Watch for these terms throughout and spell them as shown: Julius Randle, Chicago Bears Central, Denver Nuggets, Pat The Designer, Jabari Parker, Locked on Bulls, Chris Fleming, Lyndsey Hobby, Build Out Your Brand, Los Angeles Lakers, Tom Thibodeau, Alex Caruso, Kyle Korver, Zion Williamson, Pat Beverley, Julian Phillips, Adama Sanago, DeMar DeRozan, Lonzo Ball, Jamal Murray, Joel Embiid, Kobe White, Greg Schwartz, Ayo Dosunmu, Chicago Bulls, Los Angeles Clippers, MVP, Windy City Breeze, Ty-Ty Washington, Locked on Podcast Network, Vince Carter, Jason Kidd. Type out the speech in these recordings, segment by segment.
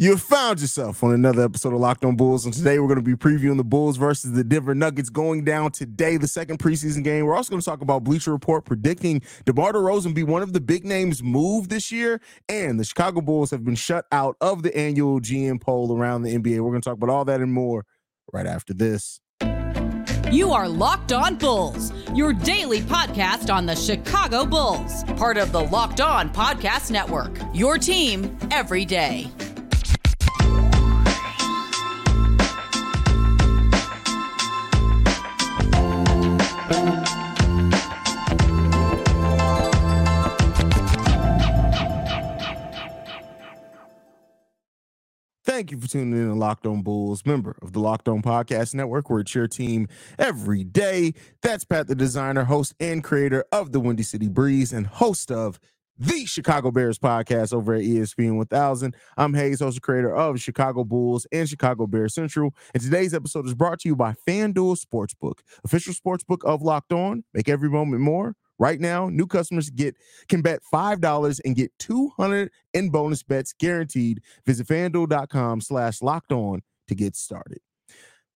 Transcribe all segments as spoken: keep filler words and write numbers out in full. You have found yourself on another episode of Locked on Bulls, and today we're going to be previewing the Bulls versus the Denver Nuggets going down today, the second preseason game. We're also going to talk about Bleacher Report predicting DeMar DeRozan be one of the big names moved this year, and the Chicago Bulls have been shut out of the annual G M poll around the N B A. We're going to talk about all that and more right after this. You are Locked on Bulls, your daily podcast on the Chicago Bulls, part of the Locked on Podcast Network, your team every day. Thank you for tuning in to Locked on Bulls, member of the Locked on Podcast Network, where it's your team every day. That's Pat the Designer, host and creator of the Windy City Breeze and host of the Chicago Bears podcast over at E S P N one thousand. I'm Haize, host and creator of Chicago Bulls and Chicago Bears Central. And today's episode is brought to you by FanDuel Sportsbook, official sportsbook of Locked On. Make every moment more. Right now, new customers get can bet five dollars and get two hundred dollars in bonus bets guaranteed. Visit FanDuel.com slash locked on to get started.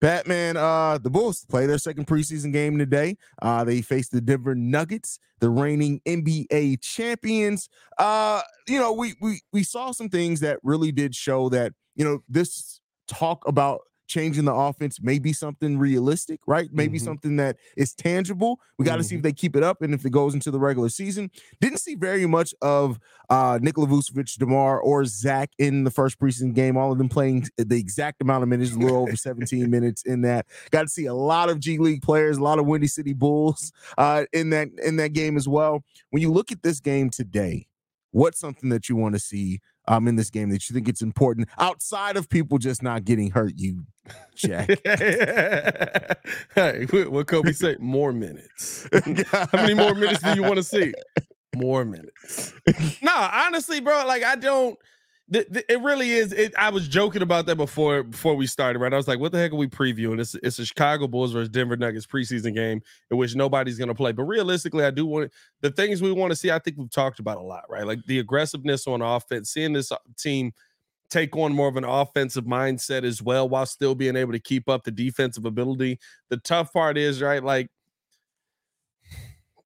Batman, uh, the Bulls play their second preseason game today. Uh, they face the Denver Nuggets, the reigning N B A champions. Uh, you know, we we we saw some things that really did show that, you know, this talk about changing the offense may be something realistic, right? Maybe mm-hmm. something that is tangible. We got to mm-hmm. see if they keep it up and if it goes into the regular season. Didn't see very much of uh, Nikola Vucevic, DeMar, or Zach in the first preseason game. All of them playing the exact amount of minutes, a little over seventeen minutes in that. Got to see a lot of G League players, a lot of Windy City Bulls uh, in that in that game as well. When you look at this game today, what's something that you want to see um, in this game that you think it's important outside of people just not getting hurt, you Jack? Hey, what Kobe say? More minutes. How many more minutes do you want to see? More minutes. Nah, honestly, bro, like I don't, th- th- it really is. It, I was joking about that before before we started, right? I was like, what the heck are we previewing? It's, it's a Chicago Bulls versus Denver Nuggets preseason game in which nobody's going to play. But realistically, I do want the things we want to see. I think we've talked about a lot, right? Like the aggressiveness on offense, seeing this team take on more of an offensive mindset as well while still being able to keep up the defensive ability. The tough part is, right, like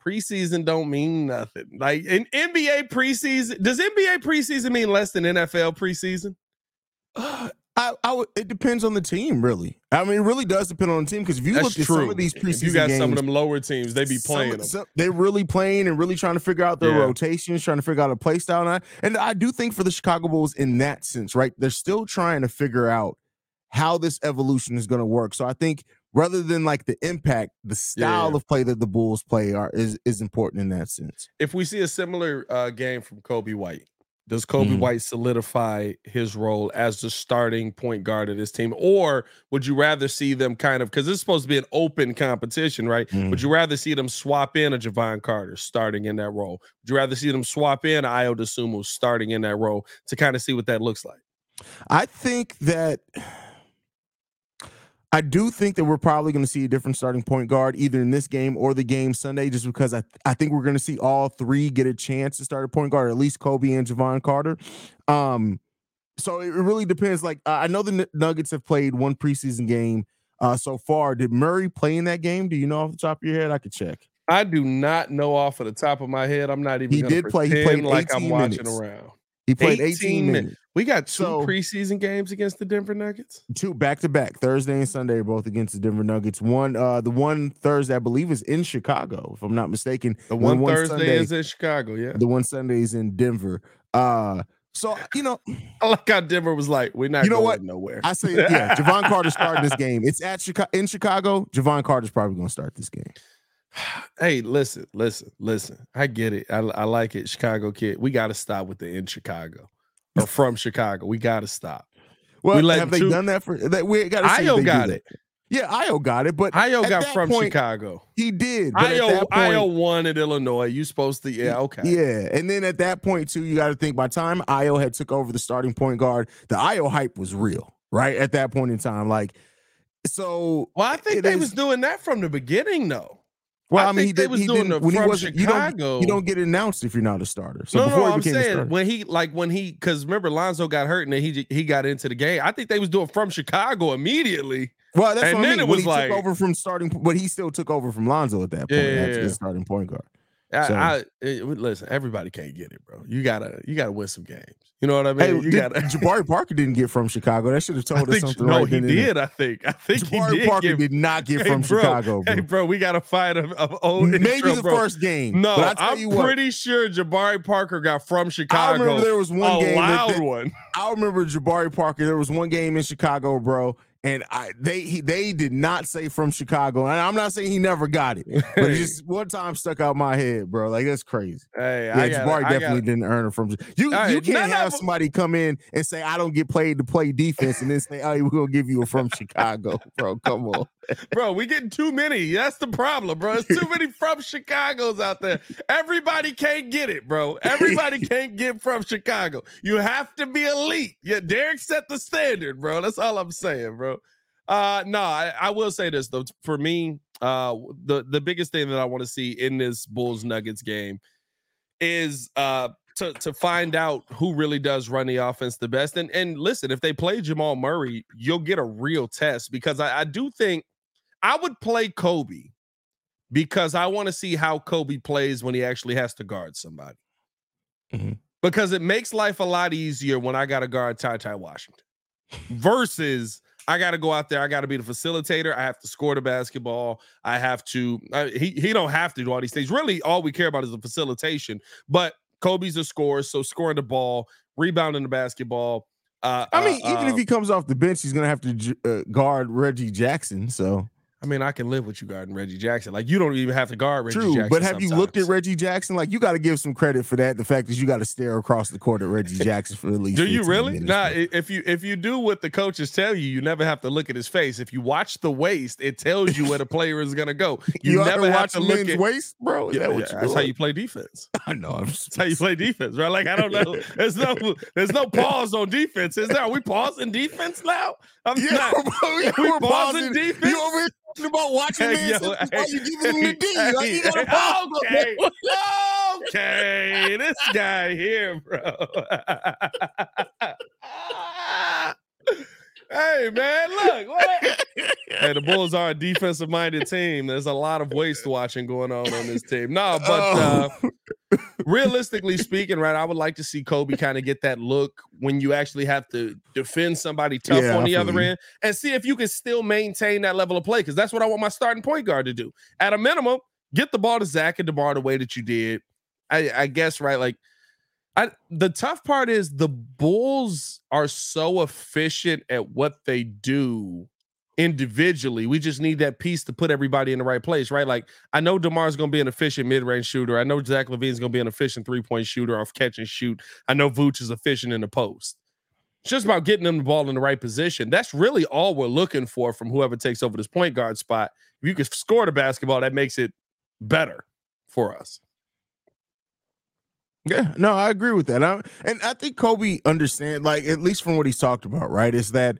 preseason don't mean nothing. Like in N B A preseason, does N B A preseason mean less than N F L preseason? Uh, I, I would, it depends on the team, really. I mean, it really does depend on the team, because if you That's look at true. some of these preseason games, you got games, some of them lower teams, they be playing some, them. Some, they're really playing and really trying to figure out their yeah. rotations, trying to figure out a play style. And I, and I do think for the Chicago Bulls in that sense, right, they're still trying to figure out how this evolution is going to work. So I think rather than like the impact, the style yeah. of play that the Bulls play are is, is important in that sense. If we see a similar uh, game from Kobe White, does Kobe mm-hmm. White solidify his role as the starting point guard of this team? Or would you rather see them kind of, because it's supposed to be an open competition, right? Mm-hmm. Would you rather see them swap in a Javon Carter starting in that role? Would you rather see them swap in Ayo Dosunmu starting in that role to kind of see what that looks like? I think that... I do think that we're probably going to see a different starting point guard either in this game or the game Sunday, just because I, th- I think we're going to see all three get a chance to start a point guard, or at least Kobe and Javon Carter. Um, so it really depends. Like, uh, I know the N- Nuggets have played one preseason game uh, so far. Did Murray play in that game? Do you know off the top of your head? I could check. I do not know off of the top of my head. I'm not even going to pretend play. He played like I'm watching minutes. around. He played eighteen minutes. We got two so, preseason games against the Denver Nuggets. Two back-to-back, Thursday and Sunday, both against the Denver Nuggets. One, uh, the one Thursday, I believe, is in Chicago, if I'm not mistaken. The one, one Thursday Sunday, is in Chicago, yeah. The one Sunday is in Denver. Uh, so, you know. I like how Denver was like, we're not you know going what? nowhere. I say, yeah, Javon Carter's starting this game. It's at Chica- in Chicago. Javon Carter's probably going to start this game. Hey, listen, listen, listen. I get it. I, I like it. Chicago kid. We got to stop with the in Chicago or from Chicago. We got to stop. Well, we have they two... done that for that? We got to see Ayo got it. That. Yeah, Ayo got it. But Ayo got from point, Chicago. He did. Ayo, point, Ayo won at Illinois. You supposed to. Yeah. Okay. Yeah. And then at that point, too, you got to think by the time Ayo had took over the starting point guard, the Ayo hype was real, right? At that point in time. Like, so. Well, I think they is, was doing that from the beginning, though. Well, I, I mean, he did. Was he doing didn't, when he wasn't, you don't, you don't get announced if you're not a starter. So no, before no, he became I'm saying a starter. when he like when he because remember Lonzo got hurt and then he he got into the game. I think they was doing From Chicago immediately. Well, that's and what then I mean. it was when he like took over from starting, but he still took over from Lonzo at that point. Yeah, that's his starting point guard. So. I, I it, listen. Everybody can't get it, bro. You gotta you gotta win some games. You know what I mean? Hey, you did, gotta, Jabari Parker didn't get From Chicago. That should have told I us think, something. No, right he did. It. I think. I think Jabari he did Parker get, did not get hey, From bro, Chicago. Bro. Hey, bro, we gotta fight an old maybe intro, the bro. first game. No, but I tell I'm you what, pretty sure Jabari Parker got From Chicago. I remember there was one a game. Loud that, one. I remember Jabari Parker. There was one game in Chicago, bro. And I they he, they did not say From Chicago. And I'm not saying he never got it, but it just one time stuck out my head, bro. Like, that's crazy. Hey, yeah, I gotta, Jabari I definitely gotta. didn't earn it from you. You, right, you can't have of, somebody come in and say, I don't get played to play defense, and then say, oh, we're going to give you a From Chicago, bro. Come on. Bro, we getting too many. That's the problem, bro. There's too many From Chicagos out there. Everybody can't get it, bro. Everybody can't get From Chicago. You have to be elite. Yeah, Derek set the standard, bro. That's all I'm saying, bro. Uh, no, I, I will say this, though. For me, uh, the, the biggest thing that I want to see in this Bulls-Nuggets game is uh, to, to find out who really does run the offense the best. And, and listen, if they play Jamal Murray, you'll get a real test because I, I do think I would play Kobe because I want to see how Kobe plays when he actually has to guard somebody. Mm-hmm. Because it makes life a lot easier when I got to guard Ty-Ty Washington versus I got to go out there. I got to be the facilitator. I have to score the basketball. I have to uh, – he, he don't have to do all these things. Really, all we care about is the facilitation. But Kobe's a scorer, so scoring the ball, rebounding the basketball. Uh, I mean, uh, even um, if he comes off the bench, he's going to have to uh, guard Reggie Jackson, so – I mean, I can live with you guarding Reggie Jackson. Like, you don't even have to guard Reggie True, Jackson. True, but have sometimes. you looked at Reggie Jackson? Like, you got to give some credit for that. The fact that you got to stare across the court at Reggie Jackson for at least. Do you really? Nah. If you if you do what the coaches tell you, you never have to look at his face. If you watch the waist, it tells you where the player is gonna go. You, you never have to look at waist, bro. Is yeah, that what yeah, you that's doing? How you play defense. I know. I'm just... That's how you play defense, right? Like, I don't know. There's no there's no pause on defense. Is there? Are we pausing defense now? I'm yeah, not. Bro, yeah, we we're pausing defense. You over here about watching hey, this, yo, hey, why you giving hey, him the D? Hey, like, he got a ball. Okay, okay, this guy here, bro. Hey, man, look. What? Hey, the Bulls are a defensive-minded team. There's a lot of waste watching going on on this team. No, but oh. uh, realistically speaking, right, I would like to see Kobe kind of get that look when you actually have to defend somebody tough yeah, on the other end and see if you can still maintain that level of play because that's what I want my starting point guard to do. At a minimum, get the ball to Zach and DeMar the way that you did. I, I guess, right, like, I, the tough part is the Bulls are so efficient at what they do individually. We just need that piece to put everybody in the right place, right? Like, I know DeMar's going to be an efficient mid-range shooter. I know Zach LaVine's going to be an efficient three-point shooter off catch and shoot. I know Vooch is efficient in the post. It's just about getting them the ball in the right position. That's really all we're looking for from whoever takes over this point guard spot. If you can score the basketball, that makes it better for us. Yeah, no, I agree with that. I, and I think Kobe understands, like, at least from what he's talked about, right, is that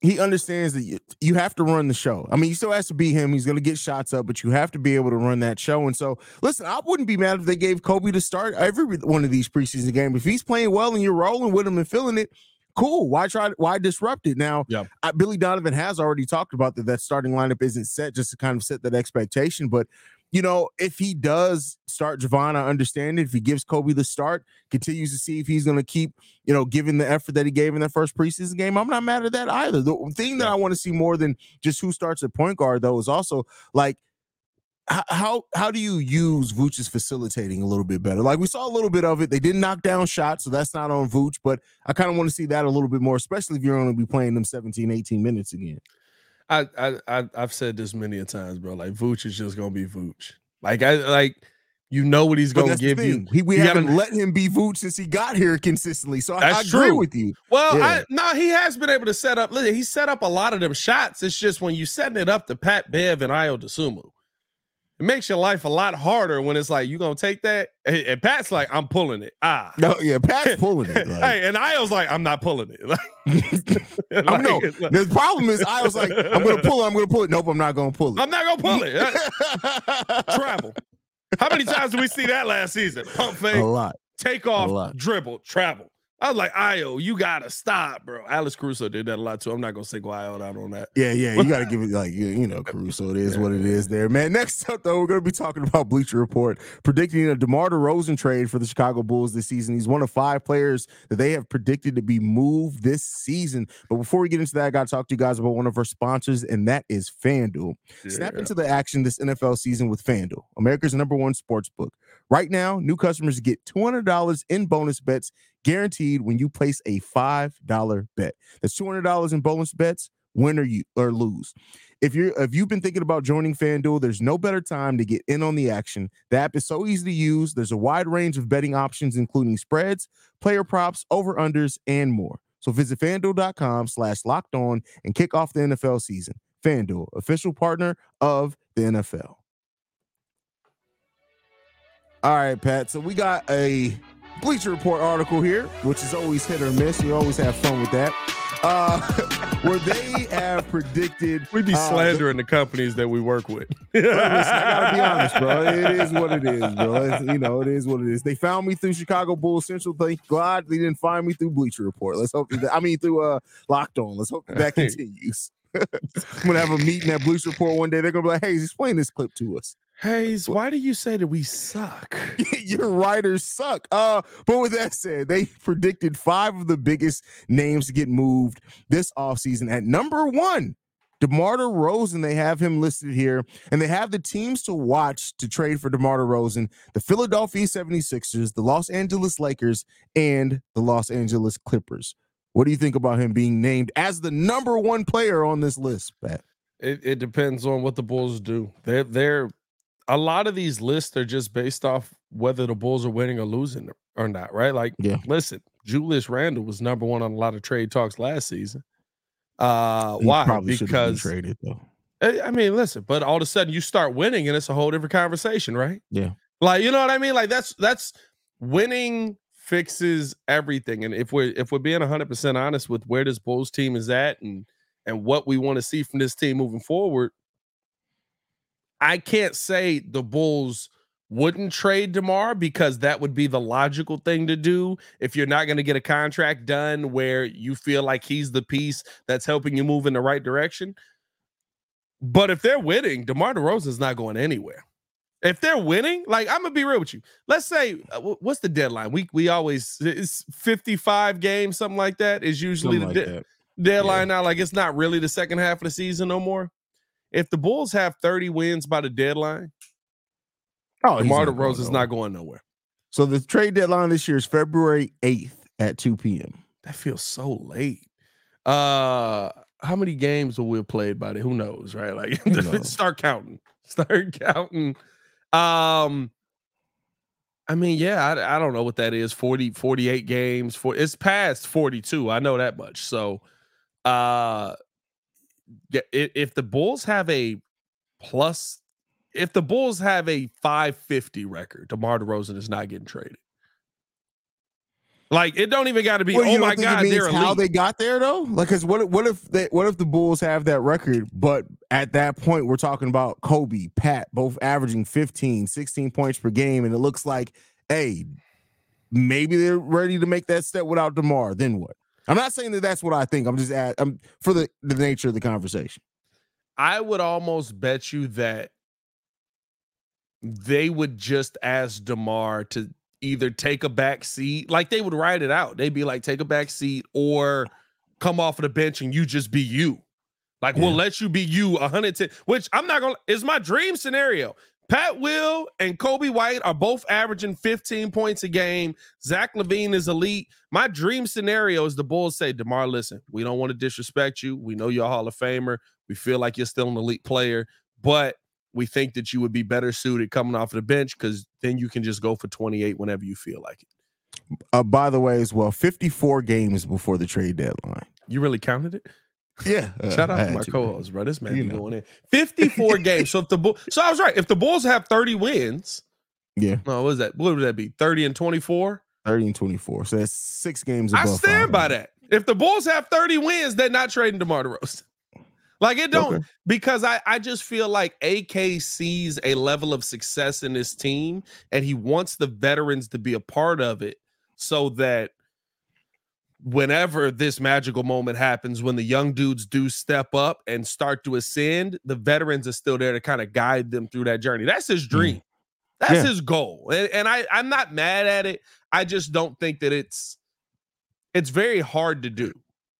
he understands that you, you have to run the show. I mean, you still has to be him. He's going to get shots up, but you have to be able to run that show. And so, listen, I wouldn't be mad if they gave Kobe to start every one of these preseason games. If he's playing well and you're rolling with him and feeling it, cool. Why try? Why disrupt it? Now, yep. I, Billy Donovan has already talked about that that starting lineup isn't set just to kind of set that expectation, but you know, if he does start Javon, I understand it. If he gives Kobe the start, continues to see if he's going to keep, you know, giving the effort that he gave in that first preseason game, I'm not mad at that either. The thing that I want to see more than just who starts at point guard, though, is also, like, how how do you use Vooch's facilitating a little bit better? Like, we saw a little bit of it. They didn't knock down shots, so that's not on Vooch, but I kind of want to see that a little bit more, especially if you're going to be playing them seventeen, eighteen minutes again. I, I I I've said this many a times, bro. Like, Vooch is just gonna be Vooch. Like I like, you know what he's gonna give you. He, we you haven't gotta, let him be Vooch since he got here consistently. So I, I agree true. with you. Well, yeah. I, no, he has been able to set up. Listen, he set up a lot of them shots. It's just when you setting it up to Pat Bev and Ayo Dosunmu, it makes your life a lot harder when it's like, you gonna take that? And Pat's like, I'm pulling it. Ah, no, yeah, Pat's pulling it. Like. Hey, and Ayo's like, I'm not pulling it. Like, like, I know. Like, the problem is, Ayo's like, I'm gonna pull it. I'm gonna pull it. Nope, I'm not gonna pull it. I'm not gonna pull it. Travel. How many times did we see that last season? Pump fake, a lot. Take off, a lot. Dribble, travel. I was like, Ayo, you gotta stop, bro. Alex Caruso did that a lot too. I'm not gonna single Ayo out on that. Yeah, yeah, you gotta give it like you, you know, Caruso. It is yeah. what it is, there, man. Next up, though, we're gonna be talking about Bleacher Report predicting a DeMar DeRozan trade for the Chicago Bulls this season. He's one of five players that they have predicted to be moved this season. But before we get into that, I gotta talk to you guys about one of our sponsors, and that is FanDuel. Yeah. Snap into the action this N F L season with FanDuel, America's number one sports book. Right now, new customers get two hundred dollars in bonus bets guaranteed when you place a five dollar bet. That's two hundred dollars in bonus bets, win or you or lose. If you're if you've been thinking about joining FanDuel, there's no better time to get in on the action. The app is so easy to use. There's a wide range of betting options, including spreads, player props, over-unders, and more. So visit FanDuel.com slash locked on and kick off the N F L season. FanDuel, official partner of the N F L. All right, Pat. So we got a Bleacher Report article here, which is always hit or miss. We always have fun with that. Uh, where they have predicted. We'd be slandering uh, the, the companies that we work with. Bro, listen, I gotta be honest, bro. It is what it is, bro. It's, you know, it is what it is. They found me through Chicago Bulls Central. Thank God they didn't find me through Bleacher Report. Let's hope. That, I mean, through uh, Locked On. Let's hope that, that continues. I'm gonna have a meeting at Bleacher Report one day. They're gonna be like, "Haize, explain this clip to us." Haize, why do you say that we suck? Your writers suck. Uh, but with that said, they predicted five of the biggest names to get moved this offseason. At number one, DeMar DeRozan, they have him listed here, and they have the teams to watch to trade for DeMar DeRozan: the Philadelphia seventy-sixers, the Los Angeles Lakers, and the Los Angeles Clippers. What do you think about him being named as the number one player on this list, Pat? It, it depends on what the Bulls do. They're, they're, a lot of these lists are just based off whether the Bulls are winning or losing or not, right? Like, yeah. Listen, Julius Randle was number one on a lot of trade talks last season. Uh, why? Probably because been traded, though. I mean, listen, but all of a sudden you start winning and it's a whole different conversation, right? Yeah. Like, you know what I mean? Like that's that's winning fixes everything. And if we're if we're being one hundred percent honest with where this Bulls team is at and and what we want to see from this team moving forward, I can't say the Bulls wouldn't trade DeMar, because that would be the logical thing to do if you're not going to get a contract done where you feel like he's the piece that's helping you move in the right direction. But if they're winning, DeMar DeRozan's not going anywhere. If they're winning, like, I'm going to be real with you. Let's say, what's the deadline? We we always, it's fifty-five games, something like that is usually something the de- like deadline yeah. now. Like, it's not really the second half of the season no more. If the Bulls have thirty wins by the deadline, oh, DeMar DeRozan is not going nowhere. So the trade deadline this year is February eighth at two p.m. That feels so late. Uh, how many games will we have played by then? Who knows, right? Like, no. start counting. Start counting. Um, I mean, yeah, I, I don't know what that is. forty, forty-eight games. For it's past forty-two. I know that much. So, uh. If the Bulls have a plus, if the Bulls have a five fifty record, DeMar DeRozan is not getting traded. Like, it don't even got to be. Well, oh my God, they're how elite. They got there though. Like, cause what what if they, what if the Bulls have that record, but at that point we're talking about Kobe, Pat, both averaging fifteen, sixteen points per game, and it looks like, hey, maybe they're ready to make that step without DeMar. Then what? I'm not saying that that's what I think. I'm just at, I'm, for the, the nature of the conversation. I would almost bet you that they would just ask DeMar to either take a back seat. Like, they would ride it out. They'd be like, take a back seat or come off of the bench and you just be you. Like, yeah. we'll let you be you one hundred ten, which I'm not going to, it's my dream scenario. Pat Will and Kobe White are both averaging fifteen points a game. Zach LaVine is elite. My dream scenario is the Bulls say, DeMar, listen, we don't want to disrespect you. We know you're a Hall of Famer. We feel like you're still an elite player, but we think that you would be better suited coming off the bench, because then you can just go for twenty-eight whenever you feel like it. Uh, by the way, as well, fifty-four games before the trade deadline. You really counted it? Yeah. Uh, Shout out to my co-host, bro. This man be going in fifty-four games. So if the Bulls, so I was right. If the Bulls have thirty wins, yeah. No, what is that? What would that be? thirty and twenty-four thirty and twenty-four So that's six games. Above I stand by that. If the Bulls have thirty wins, they're not trading DeMar DeRozan. Like it don't okay. because I, I just feel like A K sees a level of success in this team and he wants the veterans to be a part of it so that whenever this magical moment happens, when the young dudes do step up and start to ascend, the veterans are still there to kind of guide them through that journey. That's his dream. That's yeah. his goal. And, and I, I'm not mad at it. I just don't think that it's it's very hard to do.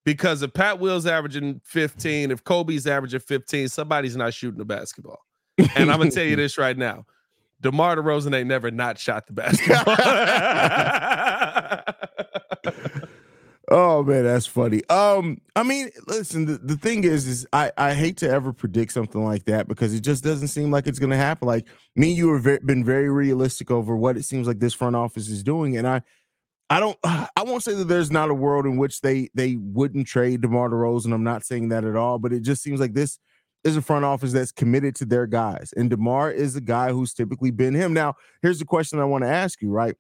Because if Pat Will's averaging fifteen, if Kobe's averaging fifteen, somebody's not shooting the basketball. And I'm going to tell you this right now. DeMar DeRozan ain't never not shot the basketball. Oh, man, that's funny. Um, I mean, listen, the, the thing is, is I, I hate to ever predict something like that because it just doesn't seem like it's going to happen. Like, me and you have been very realistic over what it seems like this front office is doing, and I – I don't. I won't say that there's not a world in which they they wouldn't trade DeMar DeRozan. I'm not saying that at all. But it just seems like this is a front office that's committed to their guys, and DeMar is a guy who's typically been him. Now, here's the question I want to ask you. Right,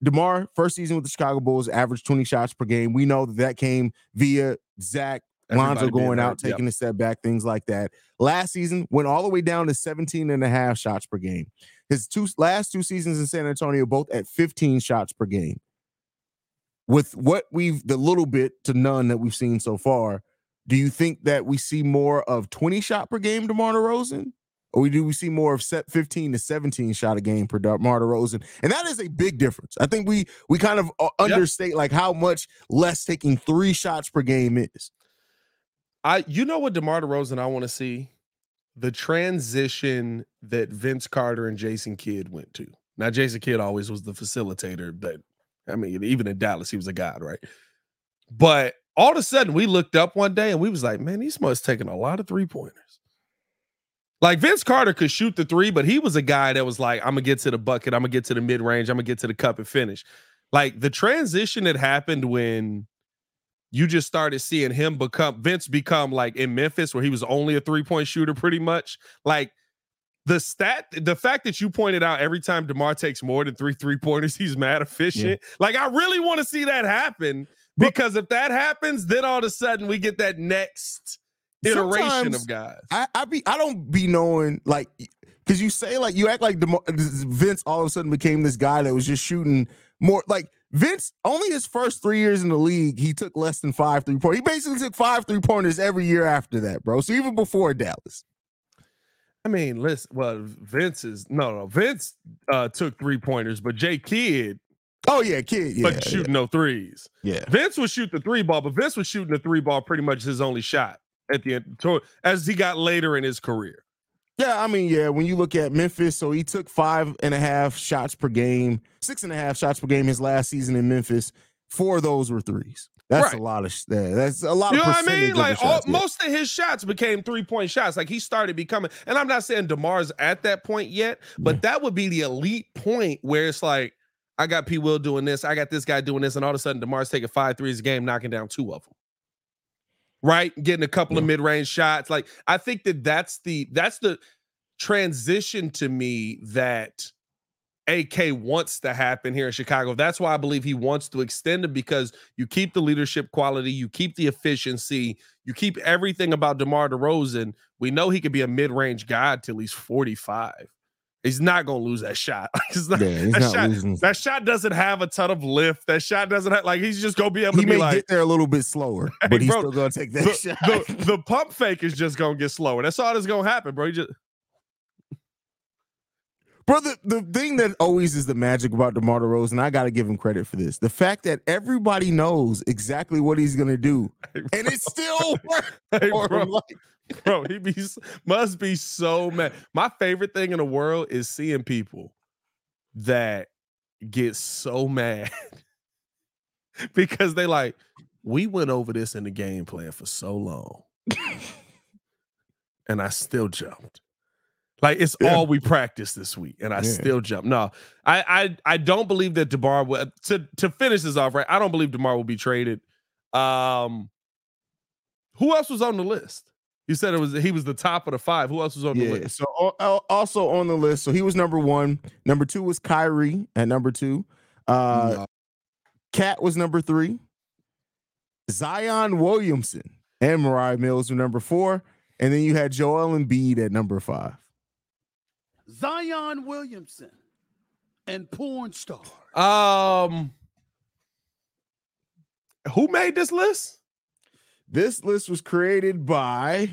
DeMar first season with the Chicago Bulls averaged twenty shots per game. We know that that came via Zach Lonzo going out, right, taking yep. a step back, things like that. Last season went all the way down to seventeen and a half shots per game. His two last two seasons in San Antonio both at fifteen shots per game. With what we've, the little bit to none that we've seen so far, do you think that we see more of twenty shot per game DeMar DeRozan? Or do we see more of set fifteen to seventeen shot a game per DeMar DeRozan? And that is a big difference. I think we we kind of understate yep. like how much less taking three shots per game is. I You know what DeMar DeRozan I want to see? The transition that Vince Carter and Jason Kidd went to. Now, Jason Kidd always was the facilitator that, I mean, even in Dallas, he was a god, right? But all of a sudden, we looked up one day and we was like, man, these must have taken a lot of three-pointers. Like, Vince Carter could shoot the three, but he was a guy that was like, I'm going to get to the bucket, I'm going to get to the mid-range, I'm going to get to the cup and finish. Like, the transition that happened when you just started seeing him become, Vince become, like, in Memphis, where he was only a three-point shooter pretty much, like, The stat, the fact that you pointed out every time DeMar takes more than three three-pointers, he's mad efficient. Yeah. Like, I really want to see that happen because if that happens, then all of a sudden we get that next iteration sometimes of guys. I, I be I don't be knowing, like, because you say, like, you act like DeMar, Vince all of a sudden became this guy that was just shooting more, like, Vince, only his first three years in the league, he took less than five three-pointers. He basically took five three-pointers every year after that, bro. So even before Dallas. I mean, listen, well, Vince is, no, no, Vince uh, took three-pointers, but Jay Kidd. Oh, yeah, Kidd. Yeah, but shooting yeah. no threes. Yeah. Vince would shoot the three ball, but Vince was shooting the three ball pretty much his only shot at the end, as he got later in his career. Yeah, I mean, yeah, when you look at Memphis, so he took five and a half shots per game, six and a half shots per game his last season in Memphis. Four of those were threes. That's right. a lot of yeah, that's a lot. You know of what I mean? Like all, yeah. most of his shots became three point shots. Like he started becoming, and I'm not saying DeMar's at that point yet, but yeah. that would be the elite point where it's like, I got P. Will doing this, I got this guy doing this, and all of a sudden DeMar's taking five threes a game, knocking down two of them, right? Getting a couple yeah. of mid range shots. Like I think that that's the that's the transition to me that A K wants to happen here in Chicago. That's why I believe he wants to extend it, because you keep the leadership quality, you keep the efficiency, you keep everything about DeMar DeRozan. We know he could be a mid-range guy till he's forty-five. He's not going to lose that shot. not, yeah, he's that, not shot losing. That shot doesn't have a ton of lift. That shot doesn't have, like, he's just going to be able he to be like. He may get there a little bit slower, hey, but he's bro, still going to take that the, shot. The, the pump fake is just going to get slower. That's all that's going to happen, bro. He just. Bro, the, the thing that always is the magic about DeMar DeRozan, and I got to give him credit for this, the fact that everybody knows exactly what he's going to do, hey, and it still works. Hey, bro, bro, he be, must be so mad. My favorite thing in the world is seeing people that get so mad because they like, we went over this in the game plan for so long, and I still jumped. Like, it's yeah. all we practiced this week, and I yeah. still jump. No, I, I I don't believe that DeMar will – to to finish this off, right, I don't believe DeMar will be traded. Um, Who else was on the list? You said it was he was the top of the five. Who else was on the yeah, list? So also on the list. So he was number one. Number two was Kyrie at number two. Uh, no. Cat was number three. Zion Williamson and Mariah Mills were number four. And then you had Joel Embiid at number five. Zion Williamson and porn star. Um, who made this list? This list was created by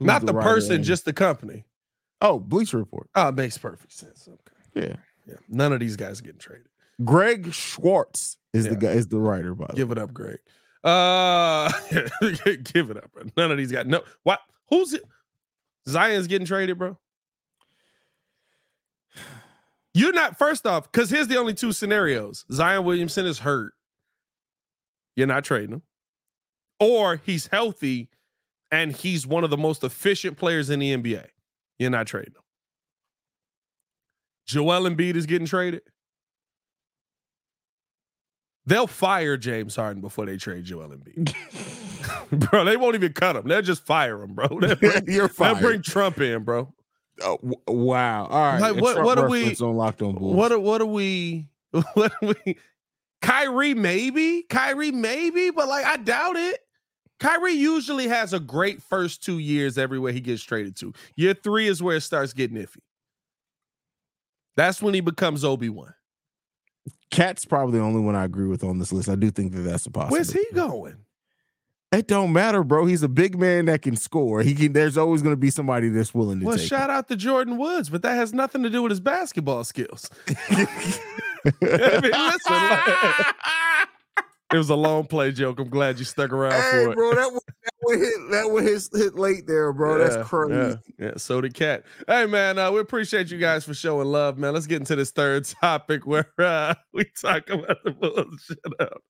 not the, the person, just the company. Oh, Bleacher Report. Oh, it makes perfect sense. Okay. Yeah. Yeah. None of these guys are getting traded. Greg Schwartz is yeah. the guy, is the writer, by the Give way. It up, Greg. Uh give it up. Bro. None of these guys. No. What? Who's it? Zion's getting traded, bro. You're not, first off, because here's the only two scenarios. Zion Williamson is hurt. You're not trading him. Or he's healthy and he's one of the most efficient players in the N B A. You're not trading him. Joel Embiid is getting traded. They'll fire James Harden before they trade Joel Embiid. Bro, they won't even cut him. They'll just fire him, bro. They'll bring, You're fired. They'll bring Trump in, bro. Oh, wow. All right. Like, what, what are we on Locked on Bulls? What are, what are we? What are we? Kyrie, maybe. Kyrie, maybe, but like I doubt it. Kyrie usually has a great first two years everywhere he gets traded to. Year three is where it starts getting iffy. That's when he becomes Obi-Wan. Cat's probably the only one I agree with on this list. I do think that that's a possibility. Where's he going? It don't matter, bro. He's a big man that can score. He can. There's always going to be somebody that's willing to well, take it. Well, shout out to Jordan Woods, but that has nothing to do with his basketball skills. I mean, listen, like, it was a long play joke. I'm glad you stuck around hey, for it. Bro, that one, that one hit, that one hit, hit late there, bro. Yeah, that's crazy. Yeah, yeah, so did Cat. Hey, man, uh, we appreciate you guys for showing love, man. Let's get into this third topic where uh, we talk about the bullshit up.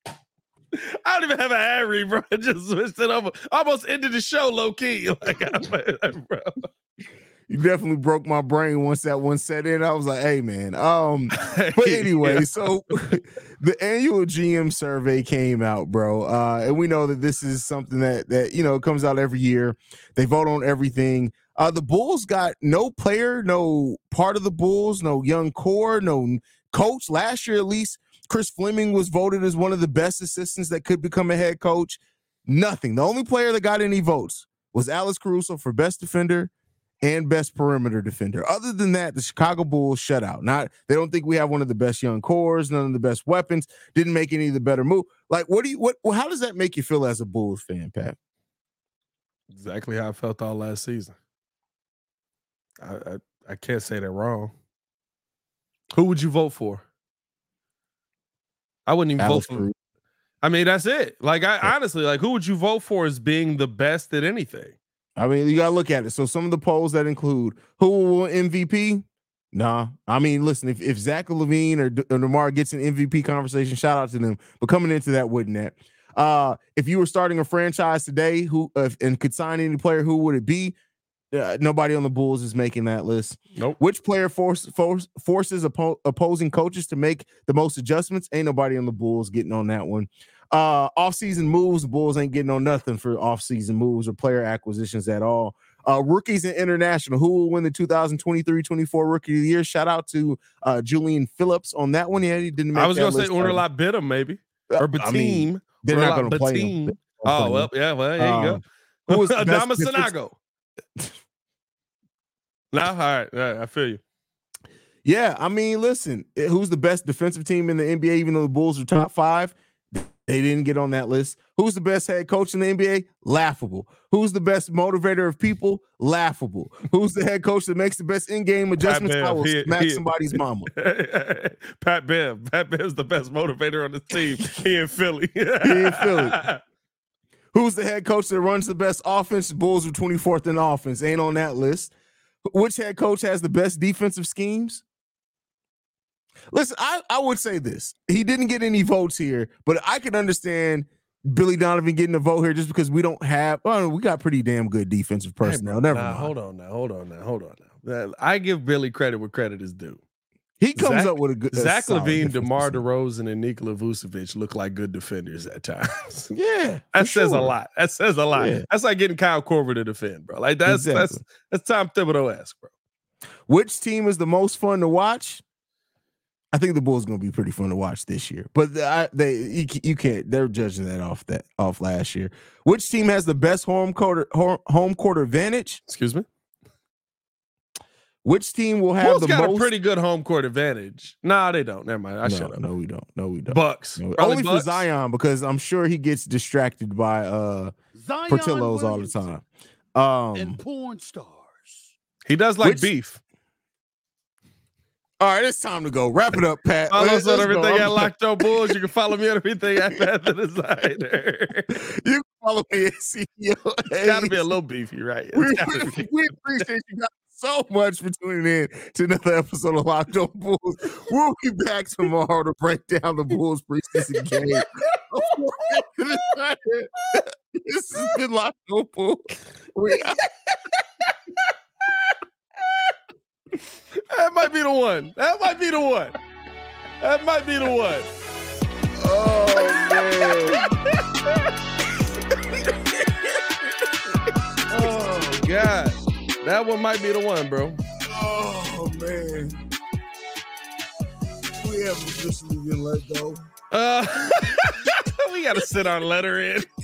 I don't even have a ad read, bro. I just switched it over. Almost ended the show low key. Like, I, bro. You definitely broke my brain once that one set in. I was like, hey, man. Um, but anyway, yeah. So the annual G M survey came out, bro. Uh, and we know that this is something that, that, you know, comes out every year. They vote on everything. Uh, the Bulls got no player, no part of the Bulls, no young core, no coach. Last year, at least, Chris Fleming was voted as one of the best assistants that could become a head coach. Nothing. The only player that got any votes was Alex Caruso for best defender and best perimeter defender. Other than that, the Chicago Bulls shut out. Not, they don't think we have one of the best young cores, none of the best weapons, didn't make any of the better move. Like, what do you, what, how does that make you feel as a Bulls fan, Pat? Exactly how I felt all last season. I, I, I can't say that wrong. Who would you vote for? I wouldn't even Alex vote for Caruso. I mean, that's it. Like, I yeah. honestly, like, who would you vote for as being the best at anything? I mean, you got to look at it. So some of the polls that include who will win M V P? Nah. I mean, listen, if, if Zach LaVine or, D- or DeMar gets an M V P conversation, shout out to them. But coming into that, wouldn't that? Uh, if you were starting a franchise today who uh, and could sign any player, who would it be? Uh, nobody on the Bulls is making that list. Nope. Which player force, force, forces oppo- opposing coaches to make the most adjustments? Ain't nobody on the Bulls getting on that one. Uh, off-season moves, the Bulls ain't getting on nothing for off-season moves or player acquisitions at all. Uh, rookies and international, who will win the two thousand twenty-three twenty-four Rookie of the Year? Shout out to uh, Julian Phillips on that one. Yeah, he didn't make I was going to say Orla Bittum, maybe. Or Batum. I mean, they're Orla not going to play him. Oh, well, yeah, well, there you um, go. Who was Adama Sanago? No, all right, all right, I feel you. Yeah, I mean, listen, who's the best defensive team in the N B A, even though the Bulls are top five? They didn't get on that list. Who's the best head coach in the N B A? Laughable. Who's the best motivator of people? Laughable. Who's the head coach that makes the best in-game adjustments? I will smack he, somebody's mama. Pat Bev. Pat Bev's the best motivator on the team. He in Philly. He in Philly. Who's the head coach that runs the best offense? Bulls are twenty-fourth in offense. Ain't on that list. Which head coach has the best defensive schemes? Listen, I, I would say this. He didn't get any votes here, but I can understand Billy Donovan getting a vote here just because we don't have oh, – we got pretty damn good defensive personnel. Hey, bro, Never nah, mind. Hold on now, hold on now, hold on now. I give Billy credit where credit is due. He comes Zach, up with a good. Zach LaVine, DeMar DeRozan, and Nikola Vucevic look like good defenders at times. Yeah, that says sure. a lot. That says a lot. Yeah. That's like getting Kyle Korver to defend, bro. Like that's exactly. that's that's Tom Thibodeau-esque, bro. Which team is the most fun to watch? I think the Bulls going to be pretty fun to watch this year, but I, they you, you can't. They're judging that off that off last year. Which team has the best home quarter home court advantage? Excuse me. Which team will have Bulls the got most? Got a pretty good home court advantage. Nah, they don't. Never mind. I no, shut up. No, we don't. No, we don't. Bucks. No, only Bucks. For Zion, because I'm sure he gets distracted by uh, Zion Portillo's Williamson all the time. Um, and porn stars. He does like which... beef. All right, it's time to go. Wrap it up, Pat. Follow us on everything at Locked on Bulls. You can follow me on everything at Pat The Designer. You can follow me at C E O. It's got to be a little beefy, right? We, be. we appreciate you guys so much for tuning in to another episode of Locked on Bulls. We'll be back tomorrow to break down the Bulls preseason game. This has been Locked on Bulls. That might be the one. That might be the one. That might be the one. Oh, man. Oh, God. That one might be the one, bro. Oh, man. We have officially been let go. Uh, we got to sit our letter in.